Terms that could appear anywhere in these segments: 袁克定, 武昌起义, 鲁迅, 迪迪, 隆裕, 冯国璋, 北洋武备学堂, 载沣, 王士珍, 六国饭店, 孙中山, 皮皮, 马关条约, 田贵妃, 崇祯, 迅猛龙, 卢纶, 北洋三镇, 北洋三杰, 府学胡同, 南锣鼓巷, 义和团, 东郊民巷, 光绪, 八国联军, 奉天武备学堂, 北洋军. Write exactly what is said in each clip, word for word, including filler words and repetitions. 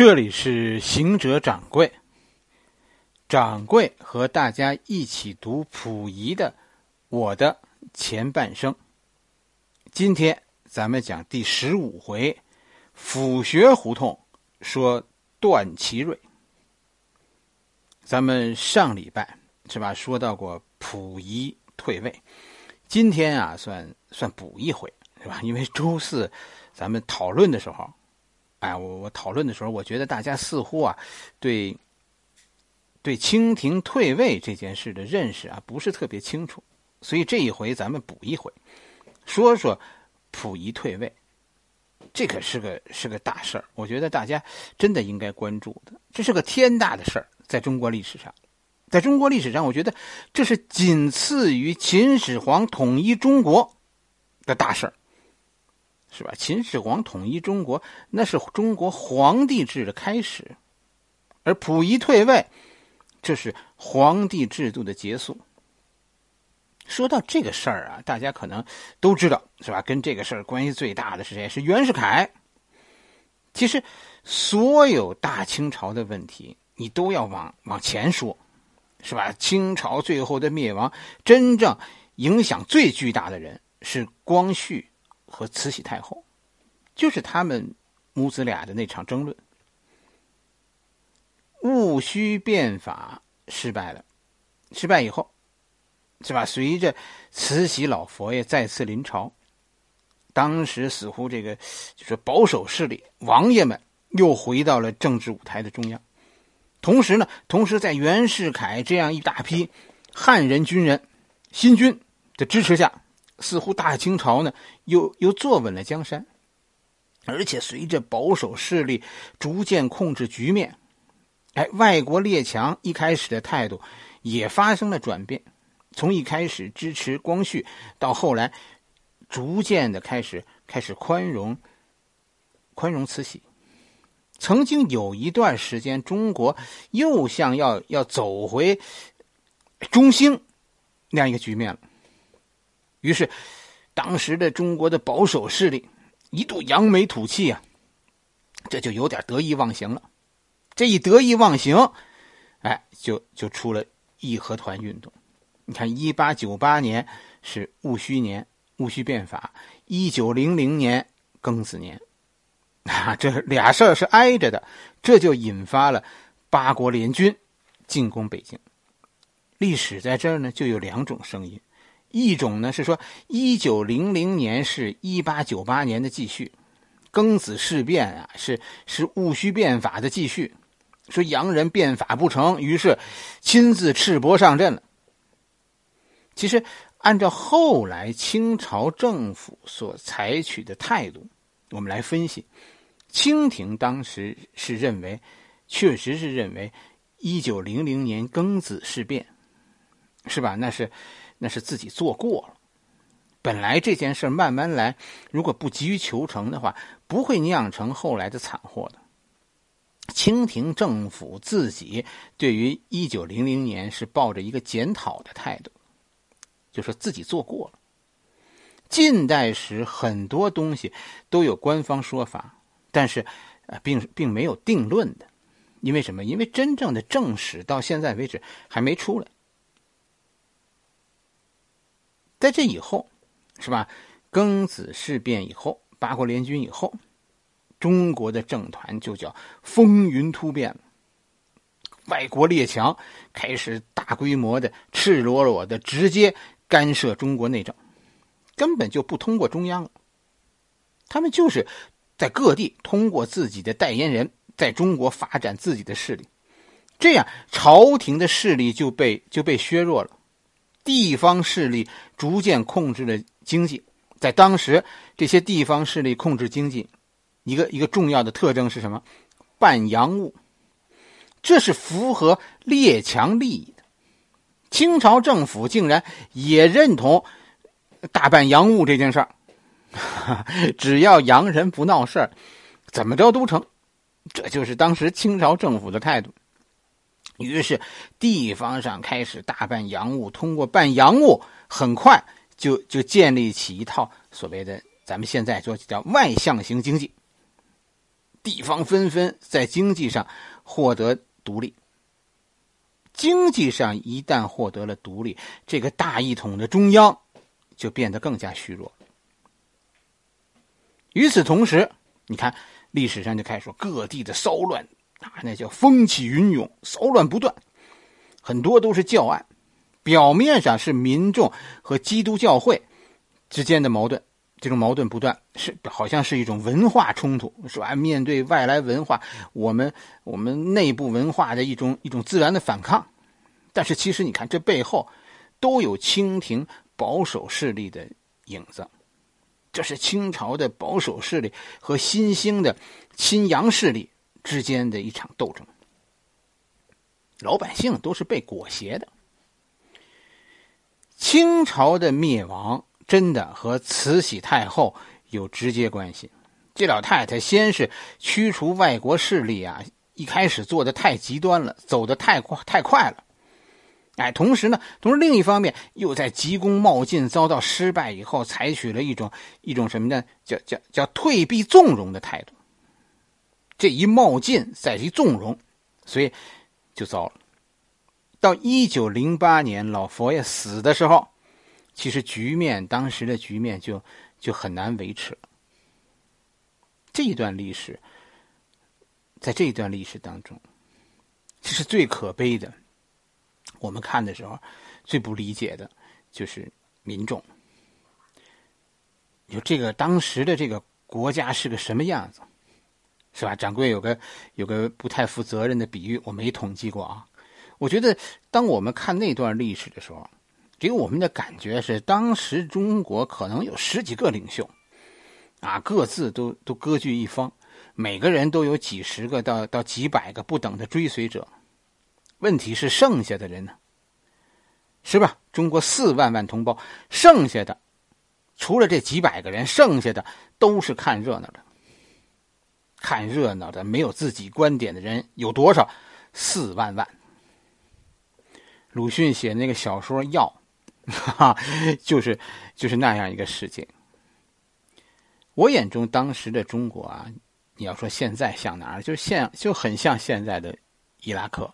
这里是行者掌柜，掌柜和大家一起读溥仪的《我的前半生》。今天咱们讲第十五回，府学胡同说段祺瑞。咱们上礼拜是吧说到过溥仪退位，今天啊算算补一回是吧？因为周四咱们讨论的时候。哎，我我讨论的时候，我觉得大家似乎啊，对对清廷退位这件事的认识啊，不是特别清楚，所以这一回咱们补一回，说说溥仪退位，这可是个是个大事儿，我觉得大家真的应该关注的，这是个天大的事儿，在中国历史上，在中国历史上，我觉得这是仅次于秦始皇统一中国的大事儿。是吧？秦始皇统一中国，那是中国皇帝制的开始，而溥仪退位，这是皇帝制度的结束。说到这个事儿啊，大家可能都知道，是吧？跟这个事儿关系最大的是谁？是袁世凯。其实，所有大清朝的问题，你都要往往前说，是吧？清朝最后的灭亡，真正影响最巨大的人是光绪。和慈禧太后，就是他们母子俩的那场争论，戊戌变法失败了，失败以后，是吧？随着慈禧老佛爷再次临朝，当时似乎这个就是保守势力王爷们又回到了政治舞台的中央，同时呢，同时在袁世凯这样一大批汉人军人、新军的支持下。似乎大清朝呢又又坐稳了江山，而且随着保守势力逐渐控制局面，哎，外国列强一开始的态度也发生了转变，从一开始支持光绪，到后来逐渐的开始开始宽容宽容慈禧。曾经有一段时间，中国又像要要走回中兴那样一个局面了。于是，当时的中国的保守势力一度扬眉吐气啊，这就有点得意忘形了。这一得意忘形，哎，就就出了义和团运动。你看，一八九八年是戊戌年，戊戌变法；一九零零年庚子年，啊，这俩事儿是挨着的，这就引发了八国联军进攻北京。历史在这儿呢，就有两种声音。一种呢是说一九零零年是一八九八年的继续，庚子事变啊是是戊戌变法的继续，说洋人变法不成，于是亲自赤膊上阵了。其实按照后来清朝政府所采取的态度，我们来分析，清廷当时是认为，确实是认为一九零零年庚子事变是吧，那是那是自己做过了，本来这件事慢慢来，如果不急于求成的话，不会酿成后来的惨祸的。清廷政府自己对于一九零零年是抱着一个检讨的态度，就说自己做过了。近代史很多东西都有官方说法，但是、呃、并并没有定论的，因为什么？因为真正的正史到现在为止还没出来。在这以后，是吧？庚子事变以后，八国联军以后，中国的政坛就叫风云突变了。外国列强开始大规模的、赤裸裸的直接干涉中国内政，根本就不通过中央了。他们就是在各地通过自己的代言人，在中国发展自己的势力，这样朝廷的势力就被就被削弱了。地方势力逐渐控制了经济，在当时这些地方势力控制经济，一个一个重要的特征是什么？办洋务，这是符合列强利益的。清朝政府竟然也认同大办洋务这件事儿，只要洋人不闹事儿，怎么着都成。这就是当时清朝政府的态度。于是地方上开始大办洋务，通过办洋务，很快就就建立起一套所谓的咱们现在说叫外向型经济。地方纷纷在经济上获得独立。经济上一旦获得了独立，这个大一统的中央就变得更加虚弱。与此同时，你看历史上就开始说各地的骚乱，那叫风起云涌，骚乱不断，很多都是教案，表面上是民众和基督教会之间的矛盾，这种矛盾不断，是好像是一种文化冲突，说啊，面对外来文化，我们我们内部文化的一种一种自然的反抗。但是其实你看，这背后都有清廷保守势力的影子，这是清朝的保守势力和新兴的亲洋势力之间的一场斗争。老百姓都是被裹挟的。清朝的灭亡真的和慈禧太后有直接关系。这老太太先是驱除外国势力啊，一开始做的太极端了，走的太快太快了。哎，同时呢，同时另一方面又在急功冒进遭到失败以后，采取了一种一种什么呢？叫叫叫退避纵容的态度。这一冒进再一纵容，所以就糟了。到一九零八年老佛爷死的时候，其实局面当时的局面就就很难维持了。这一段历史，在这一段历史当中，这是最可悲的。我们看的时候最不理解的就是民众，就这个当时的这个国家是个什么样子，是吧？掌柜有个有个不太负责任的比喻，我没统计过啊。我觉得当我们看那段历史的时候，这个我们的感觉是，当时中国可能有十几个领袖啊，各自都都割据一方，每个人都有几十个到到几百个不等的追随者。问题是剩下的人呢，是吧？中国四万万同胞，剩下的除了这几百个人，剩下的都是看热闹的。看热闹的，没有自己观点的人有多少？四万万。鲁迅写那个小说《药》，哈哈，就是就是那样一个事情。我眼中当时的中国啊，你要说现在像哪儿，就像就很像现在的伊拉克，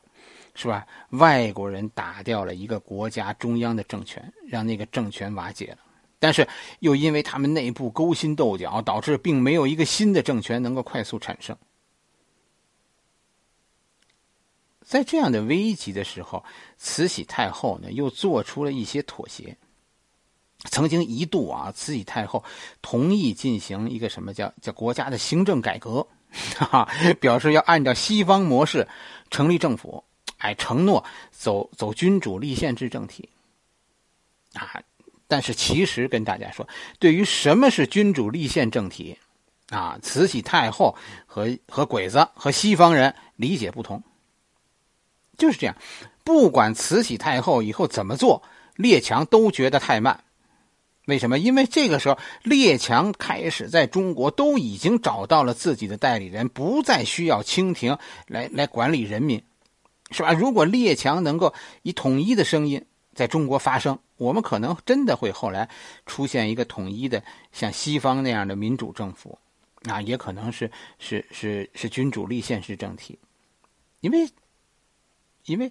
是吧？外国人打掉了一个国家中央的政权，让那个政权瓦解了，但是又因为他们内部勾心斗角，导致并没有一个新的政权能够快速产生。在这样的危急的时候，慈禧太后呢又做出了一些妥协。曾经一度啊，慈禧太后同意进行一个什么叫叫国家的行政改革，哈哈，表示要按照西方模式成立政府，哎，承诺走走君主立宪制政体啊。但是其实跟大家说，对于什么是君主立宪政体啊，慈禧太后和和鬼子和西方人理解不同。就是这样，不管慈禧太后以后怎么做，列强都觉得太慢。为什么？因为这个时候列强开始在中国都已经找到了自己的代理人，不再需要清廷来来管理人民，是吧？如果列强能够以统一的声音在中国发声，我们可能真的会后来出现一个统一的像西方那样的民主政府啊，也可能是是是是君主立宪制政体。因为因为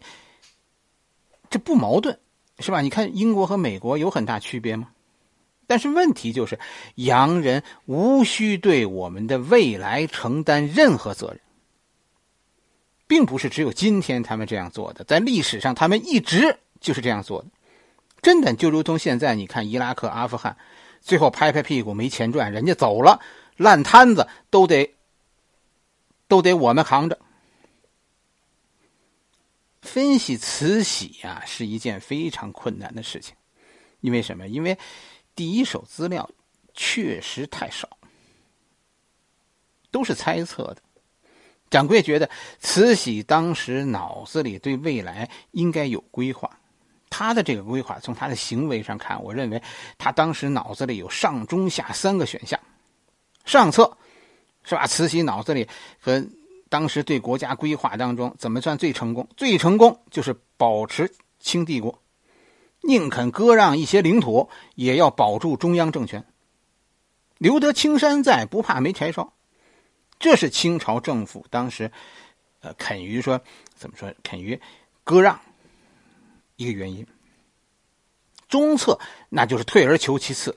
这不矛盾，是吧？你看英国和美国有很大区别吗？但是问题就是，洋人无需对我们的未来承担任何责任，并不是只有今天他们这样做的，在历史上他们一直就是这样做的。真的就如同现在你看伊拉克、阿富汗，最后拍拍屁股没钱赚，人家走了，烂摊子都得都得我们扛着。分析慈禧啊，是一件非常困难的事情。因为什么？因为第一手资料确实太少，都是猜测的。掌柜觉得慈禧当时脑子里对未来应该有规划，她的这个规划从她的行为上看，我认为她当时脑子里有上中下三个选项。上策是吧？慈禧脑子里和当时对国家规划当中怎么算最成功？最成功就是保持清帝国，宁肯割让一些领土，也要保住中央政权。留得青山在，不怕没柴烧。这是清朝政府当时呃肯于说怎么说肯于割让一个原因。中策那就是退而求其次，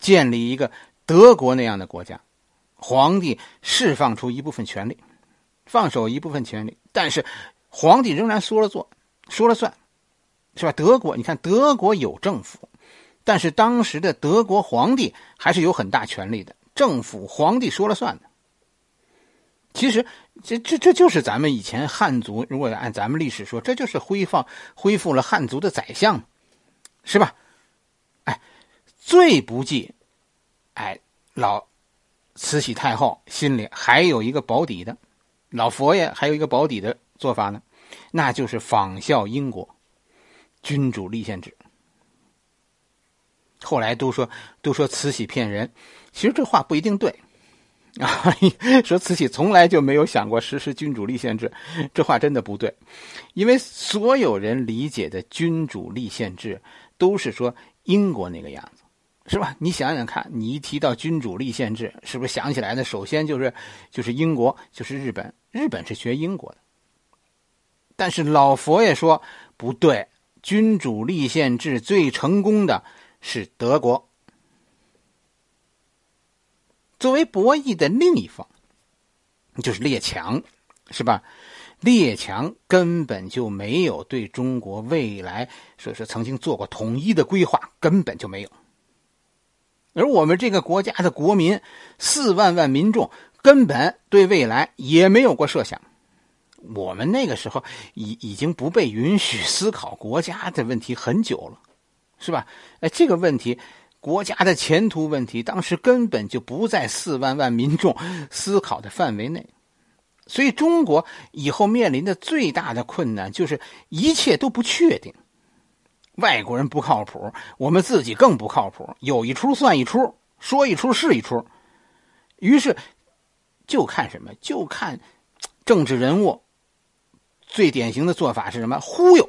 建立一个德国那样的国家，皇帝释放出一部分权力，放手一部分权力，但是皇帝仍然说了做说了算，是吧？德国你看德国有政府，但是当时的德国皇帝还是有很大权力的，政府皇帝说了算的。其实这这这就是咱们以前汉族，如果按咱们历史说，这就是恢复恢复了汉族的宰相，是吧？哎，最不济，哎，老慈禧太后心里还有一个保底的，老佛爷还有一个保底的做法呢，那就是仿效英国君主立宪制。后来都说都说慈禧骗人，其实这话不一定对。啊，说慈禧从来就没有想过实施君主立宪制，这话真的不对。因为所有人理解的君主立宪制都是说英国那个样子，是吧？你想想看，你一提到君主立宪制，是不是想起来的首先就是就是英国，就是日本？日本是学英国的。但是老佛爷说不对，君主立宪制最成功的是德国。作为博弈的另一方，就是列强，是吧？列强根本就没有对中国未来所说曾经做过统一的规划，根本就没有。而我们这个国家的国民四万万民众，根本对未来也没有过设想。我们那个时候已已经不被允许思考国家的问题很久了，是吧？哎，这个问题。国家的前途问题当时根本就不在四万万民众思考的范围内，所以中国以后面临的最大的困难就是一切都不确定，外国人不靠谱，我们自己更不靠谱，有一出算一出，说一出是一出，于是就看什么？就看政治人物最典型的做法是什么？忽悠。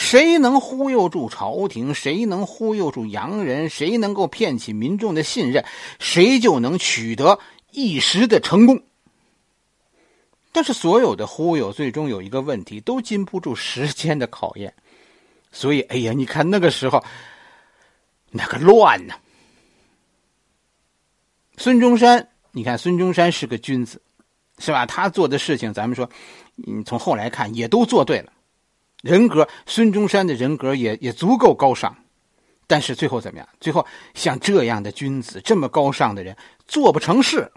谁能忽悠住朝廷，谁能忽悠住洋人，谁能够骗起民众的信任，谁就能取得一时的成功。但是所有的忽悠最终有一个问题，都经不住时间的考验。所以哎呀，你看那个时候那个乱呢、啊、孙中山，你看孙中山是个君子，是吧？他做的事情咱们说嗯，从后来看也都做对了，人格，孙中山的人格也也足够高尚，但是最后怎么样？最后像这样的君子，这么高尚的人做不成事。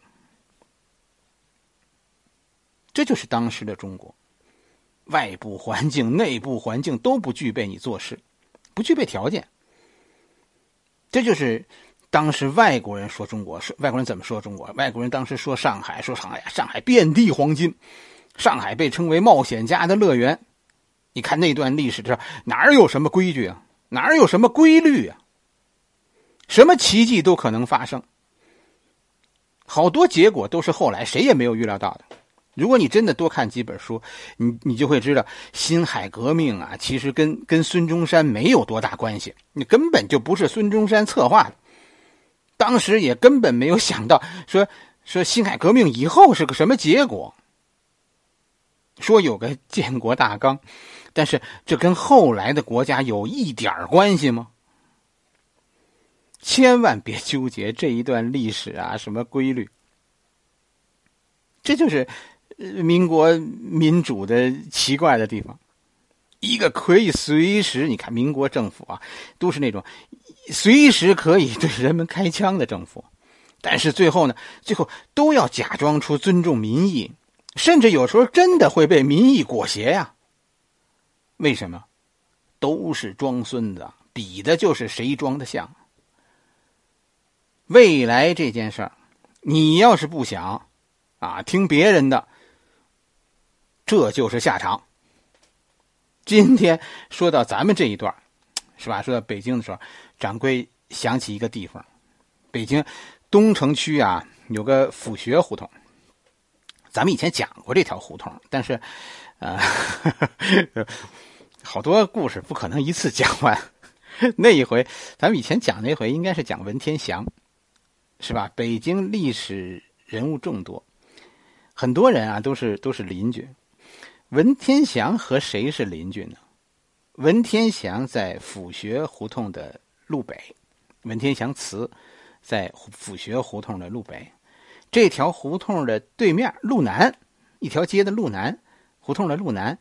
这就是当时的中国，外部环境内部环境都不具备你做事，不具备条件。这就是当时外国人说中国，说外国人怎么说中国？外国人当时说上海，说上海，上海遍地黄金，上海被称为冒险家的乐园。你看那段历史这哪有什么规矩啊，哪有什么规律啊，什么奇迹都可能发生，好多结果都是后来谁也没有预料到的。如果你真的多看几本书，你你就会知道辛亥革命啊，其实跟跟孙中山没有多大关系，你根本就不是孙中山策划的，当时也根本没有想到说说辛亥革命以后是个什么结果，说有个建国大纲，但是这跟后来的国家有一点关系吗？千万别纠结这一段历史啊，什么规律。这就是民国民主的奇怪的地方，一个可以随时，你看民国政府啊，都是那种随时可以对人们开枪的政府，但是最后呢，最后都要假装出尊重民意，甚至有时候真的会被民意裹挟呀。为什么？都是装孙子，比的就是谁装得像。未来这件事儿，你要是不想啊，听别人的，这就是下场。今天说到咱们这一段，是吧？说到北京的时候，掌柜想起一个地方，北京东城区啊，有个府学胡同。咱们以前讲过这条胡同，但是呃呵呵，好多故事不可能一次讲完。那一回咱们以前讲那回应该是讲文天祥，是吧？北京历史人物众多，很多人啊都是都是邻居。文天祥和谁是邻居呢？文天祥在府学胡同的路北，文天祥祠在府学胡同的路北，这条胡同的对面路南，一条街的路南，胡同的路南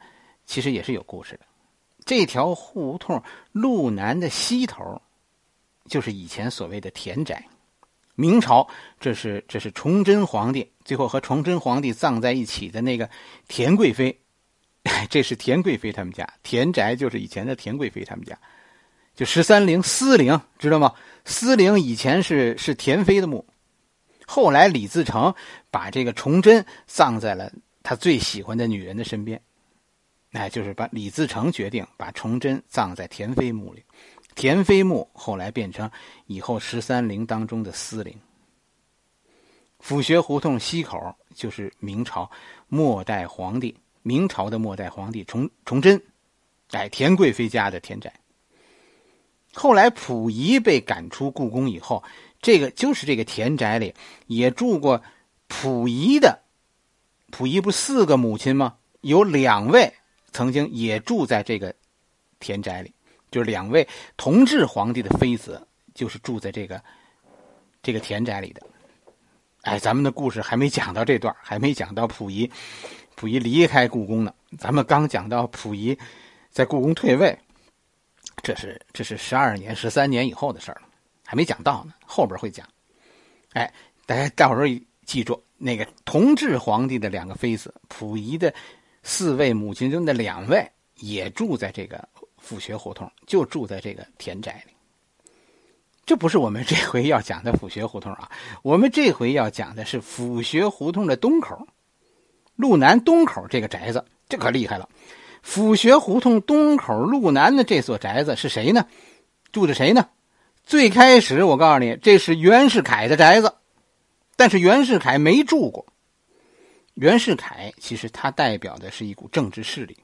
其实也是有故事的。这条胡同路南的西头就是以前所谓的田宅。明朝，这是这是崇祯皇帝最后和崇祯皇帝葬在一起的那个田贵妃，这是田贵妃他们家，田宅就是以前的田贵妃他们家，就十三陵司陵，知道吗？司陵以前是是田妃的墓，后来李自成把这个崇祯葬在了他最喜欢的女人的身边，哎，就是把李自成决定把崇祯葬在田妃墓里。田妃墓后来变成以后十三陵当中的司陵。府学胡同西口就是明朝末代皇帝，明朝的末代皇帝崇崇祯，哎，田贵妃家的田宅。后来溥仪被赶出故宫以后，这个就是这个田宅里也住过溥仪的，溥仪不四个母亲吗？有两位曾经也住在这个田宅里。就是两位同治皇帝的妃子，就是住在这个这个田宅里的。哎，咱们的故事还没讲到这段，还没讲到溥仪，溥仪离开故宫呢。咱们刚讲到溥仪在故宫退位，这是这是十二年、十三年以后的事儿了，还没讲到呢，后边会讲。哎，大家大伙儿记住，那个同治皇帝的两个妃子，溥仪的四位母亲中的两位，也住在这个府学胡同，就住在这个田宅里。这不是我们这回要讲的府学胡同啊，我们这回要讲的是府学胡同的东口，路南东口这个宅子，这可厉害了。府学胡同东口路南的这所宅子是谁呢？住着谁呢？最开始我告诉你，这是袁世凯的宅子，但是袁世凯没住过。袁世凯其实他代表的是一股政治势力，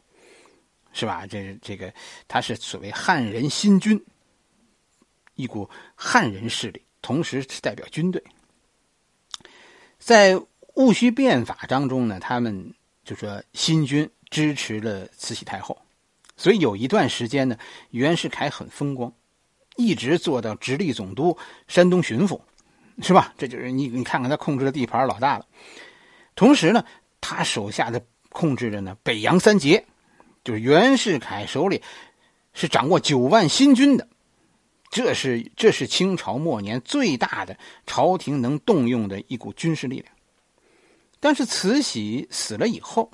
是吧？这这个他是所谓汉人新军，一股汉人势力，同时代表军队。在戊戌变法当中呢，他们就说新军支持了慈禧太后，所以有一段时间呢，袁世凯很风光，一直做到直隶总督、山东巡抚，是吧？这就是你你看看他控制的地盘老大了。同时呢，他手下的控制着呢北洋三杰。就是袁世凯手里是掌握九万新军的，这是这是清朝末年最大的朝廷能动用的一股军事力量。但是慈禧死了以后，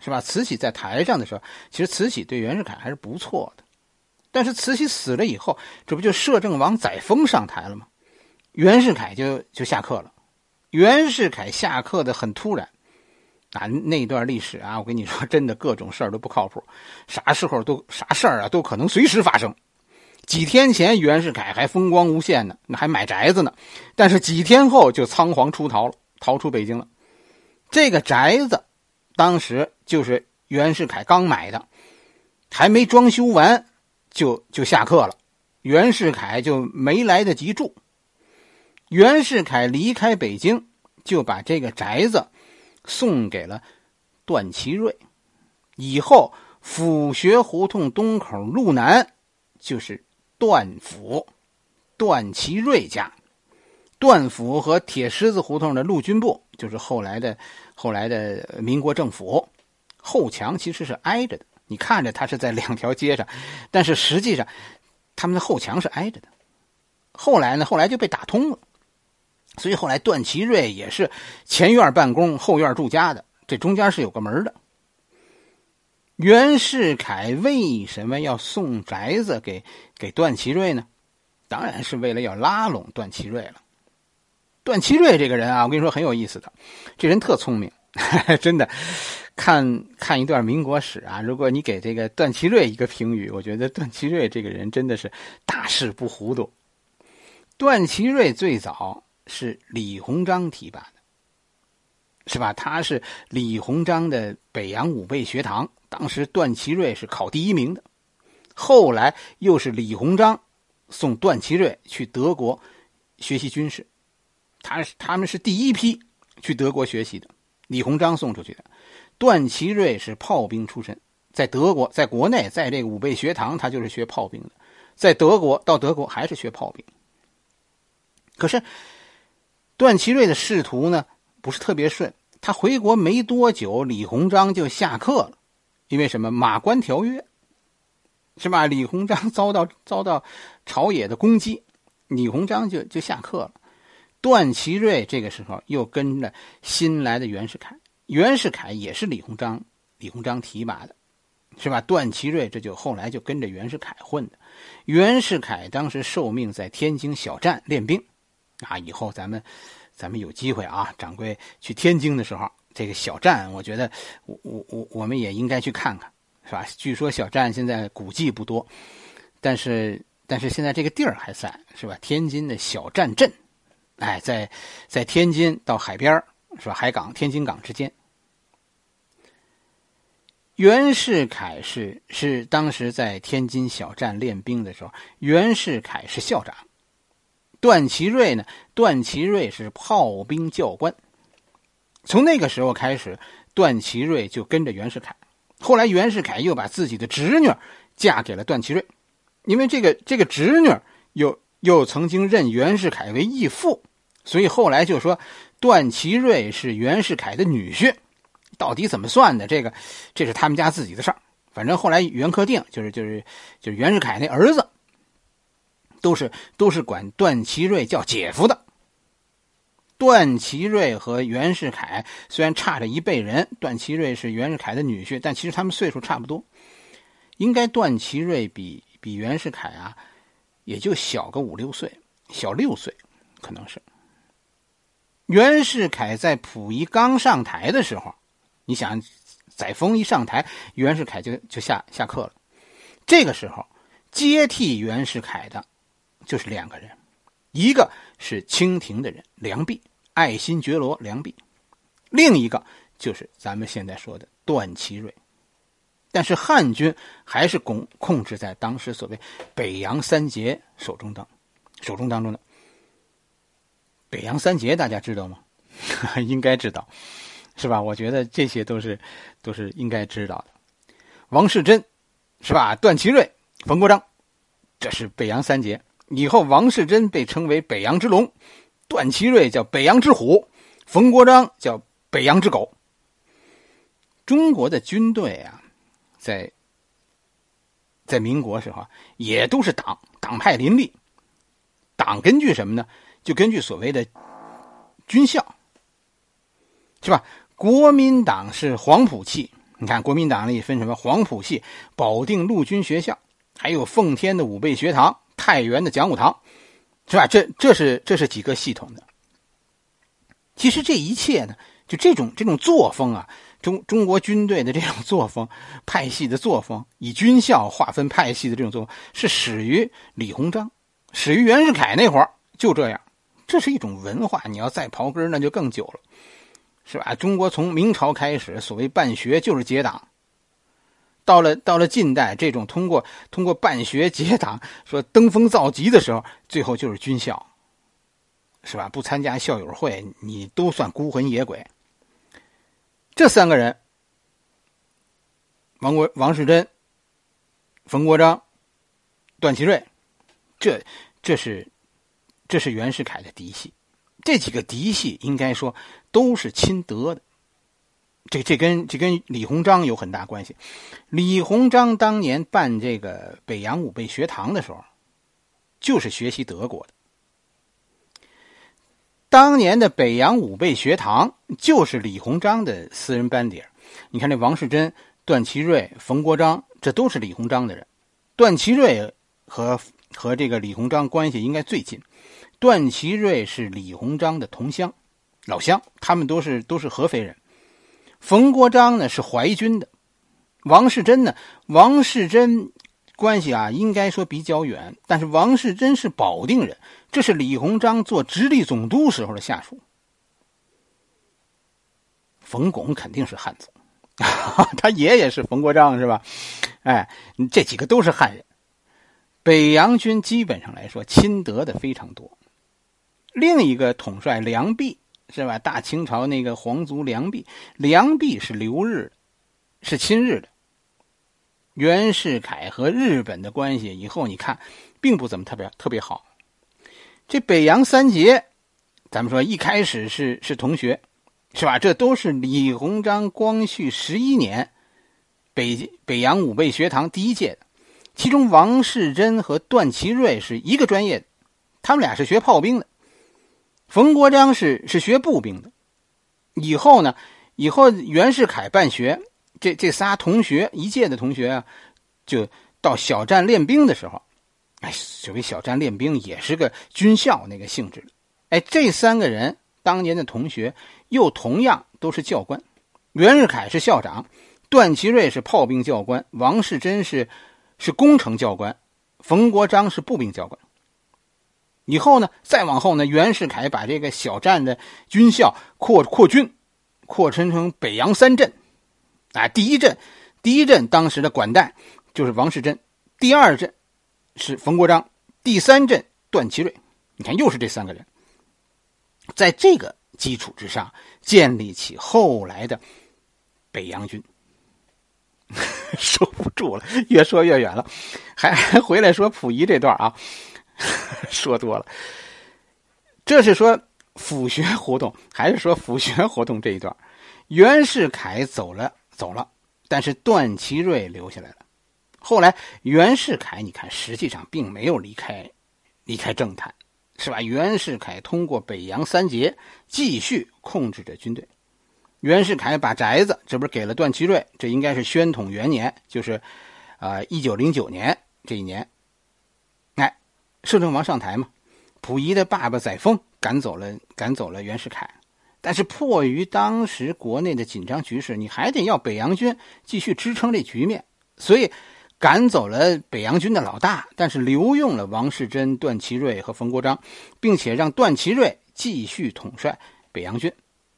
是吧？慈禧在台上的时候，其实慈禧对袁世凯还是不错的。但是慈禧死了以后，这不就摄政王载沣上台了吗？袁世凯就就下课了。袁世凯下课的很突然。啊，那段历史啊，我跟你说，真的各种事儿都不靠谱，啥时候都啥事儿啊，都可能随时发生。几天前袁世凯还风光无限呢，那还买宅子呢，但是几天后就仓皇出逃了，逃出北京了。这个宅子当时就是袁世凯刚买的，还没装修完就就下课了，袁世凯就没来得及住。袁世凯离开北京，就把这个宅子送给了段祺瑞，以后府学胡同东口路南就是段府，段祺瑞家。段府和铁狮子胡同的陆军部，就是后来的后来的民国政府，后墙其实是挨着的。你看着它是在两条街上，但是实际上他们的后墙是挨着的。后来呢，后来就被打通了。所以后来段祺瑞也是前院办公，后院住家的，这中间是有个门的。袁世凯为什么要送宅子给给段祺瑞呢？当然是为了要拉拢段祺瑞了。段祺瑞这个人啊，我跟你说很有意思的，这人特聪明，呵呵，真的。看看一段民国史啊，如果你给这个段祺瑞一个评语，我觉得段祺瑞这个人真的是大事不糊涂。段祺瑞最早是李鸿章提拔的，是吧？他是李鸿章的北洋武备学堂，当时段祺瑞是考第一名的。后来又是李鸿章送段祺瑞去德国学习军事，他他们是第一批去德国学习的。李鸿章送出去的。段祺瑞是炮兵出身，在德国，在国内，在这个武备学堂，他就是学炮兵的，在德国，到德国还是学炮兵。可是段祺瑞的仕途呢不是特别顺，他回国没多久，李鸿章就下课了。因为什么？马关条约是吧？李鸿章遭到遭到朝野的攻击，李鸿章就就下课了。段祺瑞这个时候又跟着新来的袁世凯，袁世凯也是李鸿章李鸿章提拔的，是吧？段祺瑞这就后来就跟着袁世凯混的。袁世凯当时受命在天津小站练兵，啊，以后咱们咱们有机会啊，掌柜去天津的时候。这个小站我觉得我我我我们也应该去看看，是吧？据说小站现在古迹不多，但是但是现在这个地儿还在，是吧？天津的小站镇，哎，在在天津到海边，是吧？海港天津港之间。袁世凯是是当时在天津小站练兵的时候，袁世凯是校长，段祺瑞呢，段祺瑞是炮兵教官。从那个时候开始，段祺瑞就跟着袁世凯。后来袁世凯又把自己的侄女嫁给了段祺瑞，因为这个这个侄女又又曾经认袁世凯为义父，所以后来就说段祺瑞是袁世凯的女婿。到底怎么算的？这个这是他们家自己的事儿。反正后来袁克定就是就是就是袁世凯那儿子，都是都是管段祺瑞叫姐夫的。段祺瑞和袁世凯虽然差着一辈人，段祺瑞是袁世凯的女婿，但其实他们岁数差不多。应该段祺瑞比比袁世凯啊，也就小个五六岁，小六岁可能是。袁世凯在溥仪刚上台的时候，你想载沣一上台，袁世凯就就下下课了。这个时候接替袁世凯的就是两个人，一个是清廷的人梁弼，爱新觉罗梁弼，另一个就是咱们现在说的段祺瑞。但是汉军还是控控制在当时所谓北洋三杰手中当手中当中的。北洋三杰大家知道吗？应该知道，是吧？我觉得这些都是都是应该知道的。王世贞，是吧？段祺瑞、冯国璋，这是北洋三杰。以后王世贞被称为北洋之龙，段祺瑞叫北洋之虎，冯国璋叫北洋之狗。中国的军队啊，在在民国时候也都是党党派林立，党根据什么呢？就根据所谓的军校，是吧？国民党是黄埔系，你看国民党里分什么黄埔系、保定陆军学校，还有奉天的武备学堂、太原的讲武堂，是吧？这这是这是几个系统的。其实这一切呢，就这种这种作风啊，中中国军队的这种作风，派系的作风，以军校划分派系的这种作风，是始于李鸿章，始于袁世凯那会儿就这样。这是一种文化，你要再刨根那就更久了，是吧？中国从明朝开始，所谓办学就是结党。到了到了近代，这种通过通过办学结党说登峰造极的时候，最后就是军校，是吧？不参加校友会，你都算孤魂野鬼。这三个人，王国王世贞、冯国璋、段祺瑞，这这是这是袁世凯的嫡系。这几个嫡系应该说都是亲德的。这这跟这跟李鸿章有很大关系。李鸿章当年办这个北洋武备学堂的时候，就是学习德国的。当年的北洋武备学堂就是李鸿章的私人班底儿。你看这王世贞、段祺瑞、冯国璋，这都是李鸿章的人。段祺瑞和和这个李鸿章关系应该最近。段祺瑞是李鸿章的同乡、老乡，他们都是都是合肥人。冯国璋呢是淮军的，王世贞呢，王世贞关系啊应该说比较远，但是王世贞是保定人，这是李鸿章做直隶总督时候的下属。冯巩肯定是汉族，他爷爷是冯国璋，是吧？哎，这几个都是汉人。北洋军基本上来说亲德的非常多。另一个统帅梁弼是吧？大清朝那个皇族梁璧，梁璧是留日的，是亲日的。袁世凯和日本的关系以后你看并不怎么特别特别好。这北洋三杰咱们说一开始是是同学，是吧？这都是李鸿章光绪十一年北北洋武备学堂第一届的，其中王士珍和段祺瑞是一个专业的，他们俩是学炮兵的。冯国璋是是学步兵的。以后呢，以后袁世凯办学，这这仨同学一届的同学啊，就到小站练兵的时候，哎，所谓小站练兵也是个军校那个性质的。哎，这三个人当年的同学又同样都是教官，袁世凯是校长，段祺瑞是炮兵教官，王士珍是是工程教官，冯国璋是步兵教官。以后呢，再往后呢，袁世凯把这个小站的军校扩扩军，扩称成北洋三镇。啊，第一镇，第一镇当时的管带就是王士珍，第二镇是冯国璋，第三镇段祺瑞。你看，又是这三个人。在这个基础之上，建立起后来的北洋军。收不住了，越说越远了，还还回来说溥仪这段啊，说多了。这是说府学活动，还是说府学活动这一段？袁世凯走了。走了，但是段祺瑞留下来了。后来袁世凯你看实际上并没有离开离开政坛，是吧？袁世凯通过北洋三杰继续控制着军队。袁世凯把宅子这不是给了段祺瑞，这应该是宣统元年，就是呃一九零九年这一年。哎，摄政王上台嘛，溥仪的爸爸载沣赶走了赶走了袁世凯。但是迫于当时国内的紧张局势，你还得要北洋军继续支撑这局面，所以赶走了北洋军的老大，但是留用了王士珍、段祺瑞和冯国璋，并且让段祺瑞继续统帅北洋军，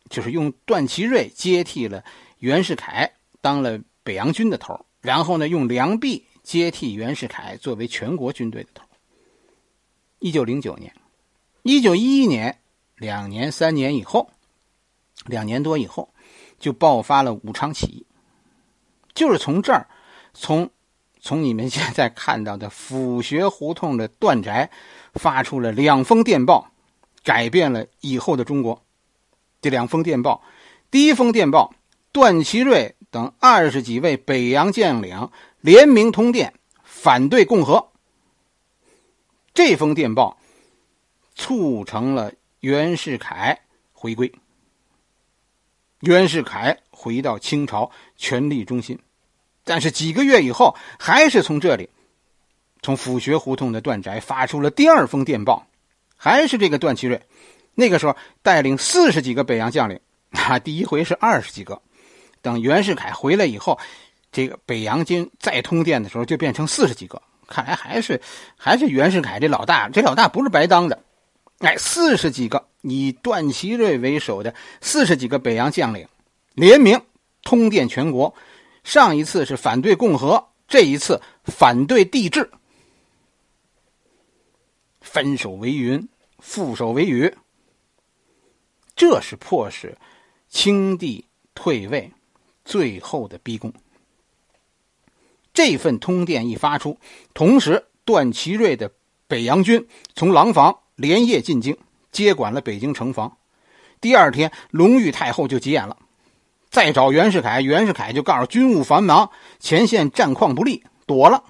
就是用段祺瑞接替了袁世凯当了北洋军的头，然后呢用梁璧接替袁世凯作为全国军队的头。一九零九年，一九一一年，两年三年以后，两年多以后就爆发了武昌起义。就是从这儿，从从你们现在看到的府学胡同的段宅发出了两封电报，改变了以后的中国。这两封电报，第一封电报，段祺瑞等二十几位北洋将领联名通电反对共和。这封电报促成了袁世凯回归。袁世凯回到清朝权力中心，但是几个月以后，还是从这里，从府学胡同的段宅发出了第二封电报，还是这个段祺瑞，那个时候带领四十几个北洋将领，啊，第一回是二十几个，等袁世凯回来以后，这个北洋军再通电的时候就变成四十几个，看来还是还是袁世凯这老大，这老大不是白当的。哎，四十几个以段祺瑞为首的四十几个北洋将领联名通电全国，上一次是反对共和，这一次反对帝制，分手为云，覆手为雨，这是迫使清帝退位最后的逼宫。这份通电一发出，同时段祺瑞的北洋军从廊坊连夜进京，接管了北京城防。第二天隆裕太后就急眼了，再找袁世凯，袁世凯就告诉军务繁忙，前线战况不利，躲了。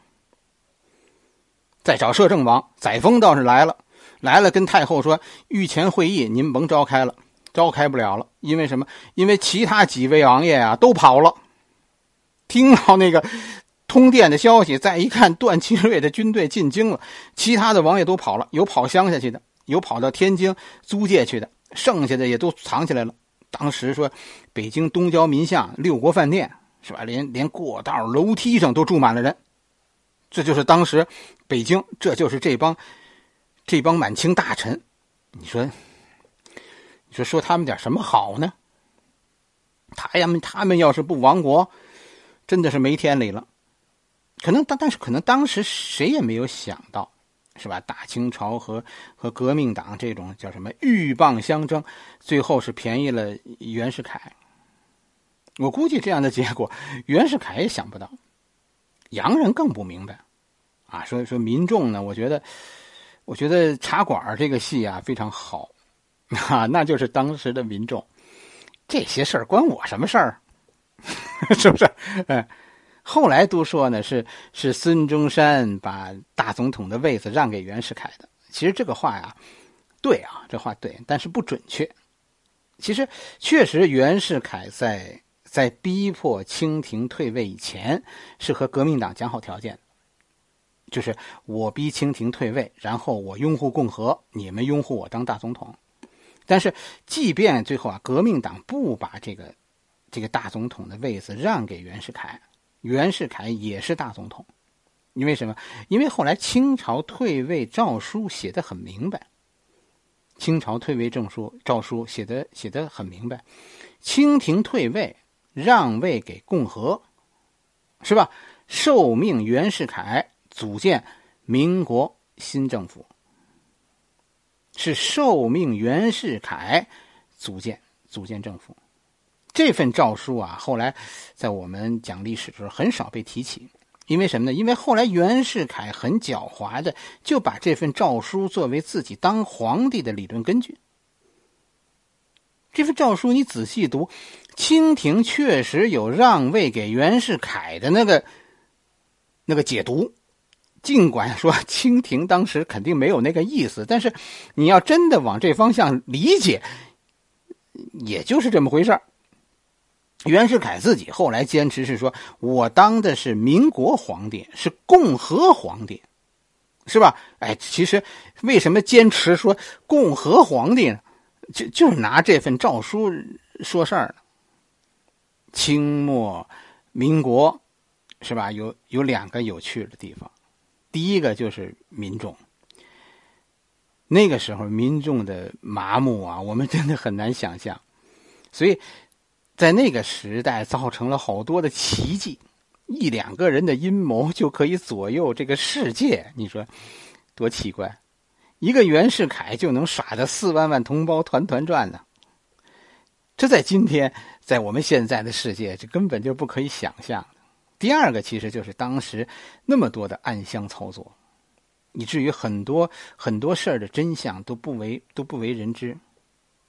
再找摄政王，载沣倒是来了，来了跟太后说，御前会议您甭召开了，召开不了了，因为什么？因为其他几位王爷啊都跑了。听到那个通电的消息，再一看段祺瑞的军队进京了，其他的王爷都跑了，有跑乡下去的，有跑到天津租界去的，剩下的也都藏起来了。当时说北京东郊民巷六国饭店，是吧？连连过道楼梯上都住满了人。这就是当时北京，这就是这帮这帮满清大臣。你说你说说他们点什么好呢？他呀他们要是不亡国，真的是没天理了。可能但但是可能当时谁也没有想到，是吧？大清朝和和革命党这种叫什么鹬蚌相争，最后是便宜了袁世凯。我估计这样的结果，袁世凯也想不到，洋人更不明白，啊，所以说民众呢，我觉得，我觉得茶馆这个戏啊非常好，啊，那就是当时的民众，这些事儿关我什么事儿，是不是？哎。后来都说呢，是是孙中山把大总统的位子让给袁世凯的。其实这个话呀，对啊，这话对，但是不准确。其实确实，袁世凯在在逼迫清廷退位以前，是和革命党讲好条件，就是我逼清廷退位，然后我拥护共和，你们拥护我当大总统。但是，即便最后啊，革命党不把这个这个大总统的位子让给袁世凯。袁世凯也是大总统，因为什么？因为后来清朝退位诏书写得很明白，清朝退位证书诏书写得写得很明白，清廷退位让位给共和，是吧？受命袁世凯组建民国新政府，是受命袁世凯组建组建政府。这份诏书啊，后来在我们讲历史的时候很少被提起，因为什么呢？因为后来袁世凯很狡猾的就把这份诏书作为自己当皇帝的理论根据。这份诏书你仔细读，清廷确实有让位给袁世凯的那个那个解读，尽管说清廷当时肯定没有那个意思，但是你要真的往这方向理解，也就是这么回事儿。袁世凯自己后来坚持是说，我当的是民国皇帝，是共和皇帝，是吧？哎，其实为什么坚持说共和皇帝呢？就就是拿这份诏书说事儿呢。清末民国，是吧？有有两个有趣的地方，第一个就是民众。那个时候民众的麻木啊，我们真的很难想象，所以。在那个时代造成了好多的奇迹，一两个人的阴谋就可以左右这个世界，你说多奇怪？一个袁世凯就能耍得四万万同胞团团转呢，这在今天，在我们现在的世界，这根本就不可以想象的。第二个其实就是当时那么多的暗箱操作，以至于很多很多事儿的真相都不为都不为人知。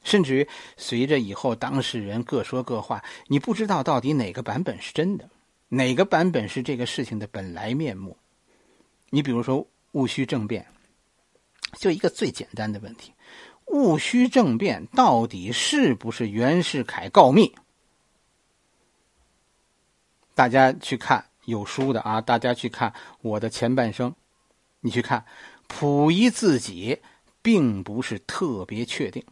甚至于随着以后当事人各说各话，你不知道到底哪个版本是真的，哪个版本是这个事情的本来面目。你比如说戊戌政变，就一个最简单的问题，戊戌政变到底是不是袁世凯告密？大家去看有书的啊，大家去看我的前半生，你去看溥仪自己并不是特别确定，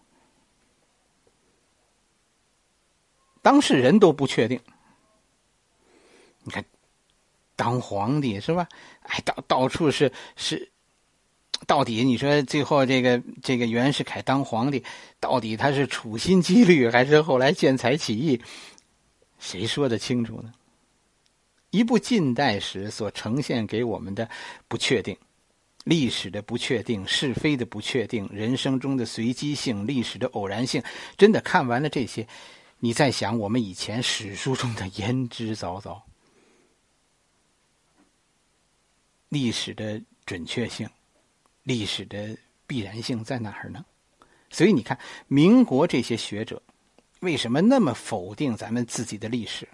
当事人都不确定。你看当皇帝是吧，哎，到到处是是到底你说最后这个这个袁世凯当皇帝，到底他是处心积虑还是后来建材起义，谁说得清楚呢？一部近代史所呈现给我们的不确定，历史的不确定，是非的不确定，人生中的随机性，历史的偶然性，真的看完了这些，你在想我们以前史书中的言之凿凿，历史的准确性，历史的必然性在哪儿呢？所以你看民国这些学者为什么那么否定咱们自己的历史，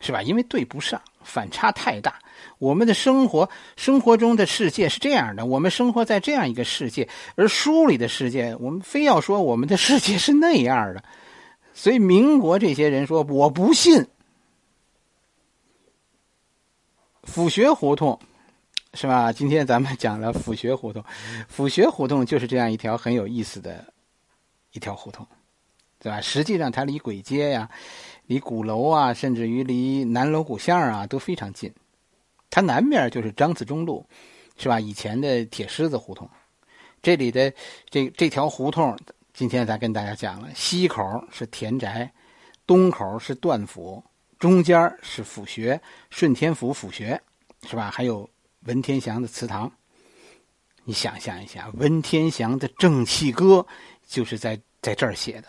是吧？因为对不上，反差太大。我们的生活生活中的世界是这样的，我们生活在这样一个世界，而书里的世界我们非要说我们的世界是那样的。所以民国这些人说我不信，府学胡同是吧？今天咱们讲了府学胡同，府学胡同就是这样一条很有意思的一条胡同，对吧？实际上它离簋街呀、离鼓楼啊，甚至于离南锣鼓巷啊都非常近。它南面就是张自忠路，是吧？以前的铁狮子胡同，这里的这这条胡同。今天咱跟大家讲了，西口是田宅，东口是段府，中间是府学，顺天府府学，是吧？还有文天祥的祠堂。你想象一下，文天祥的《正气歌》就是在在这儿写的。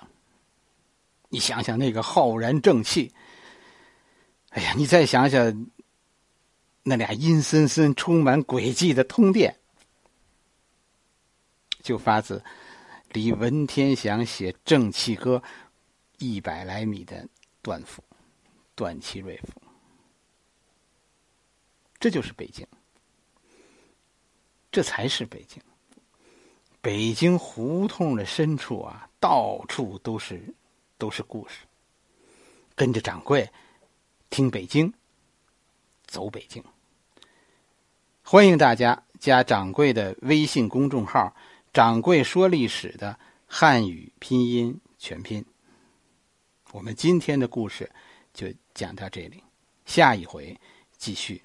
你想想那个浩然正气，哎呀，你再想想那俩阴森森、充满诡计的通电，就发自离文天祥写《正气歌》一百来米的段甫、段祺瑞甫。这就是北京，这才是北京。北京胡同的深处啊，到处都是都是故事。跟着掌柜听北京，走北京。欢迎大家加掌柜的微信公众号“掌柜说历史”的汉语拼音全拼。我们今天的故事就讲到这里，下一回继续。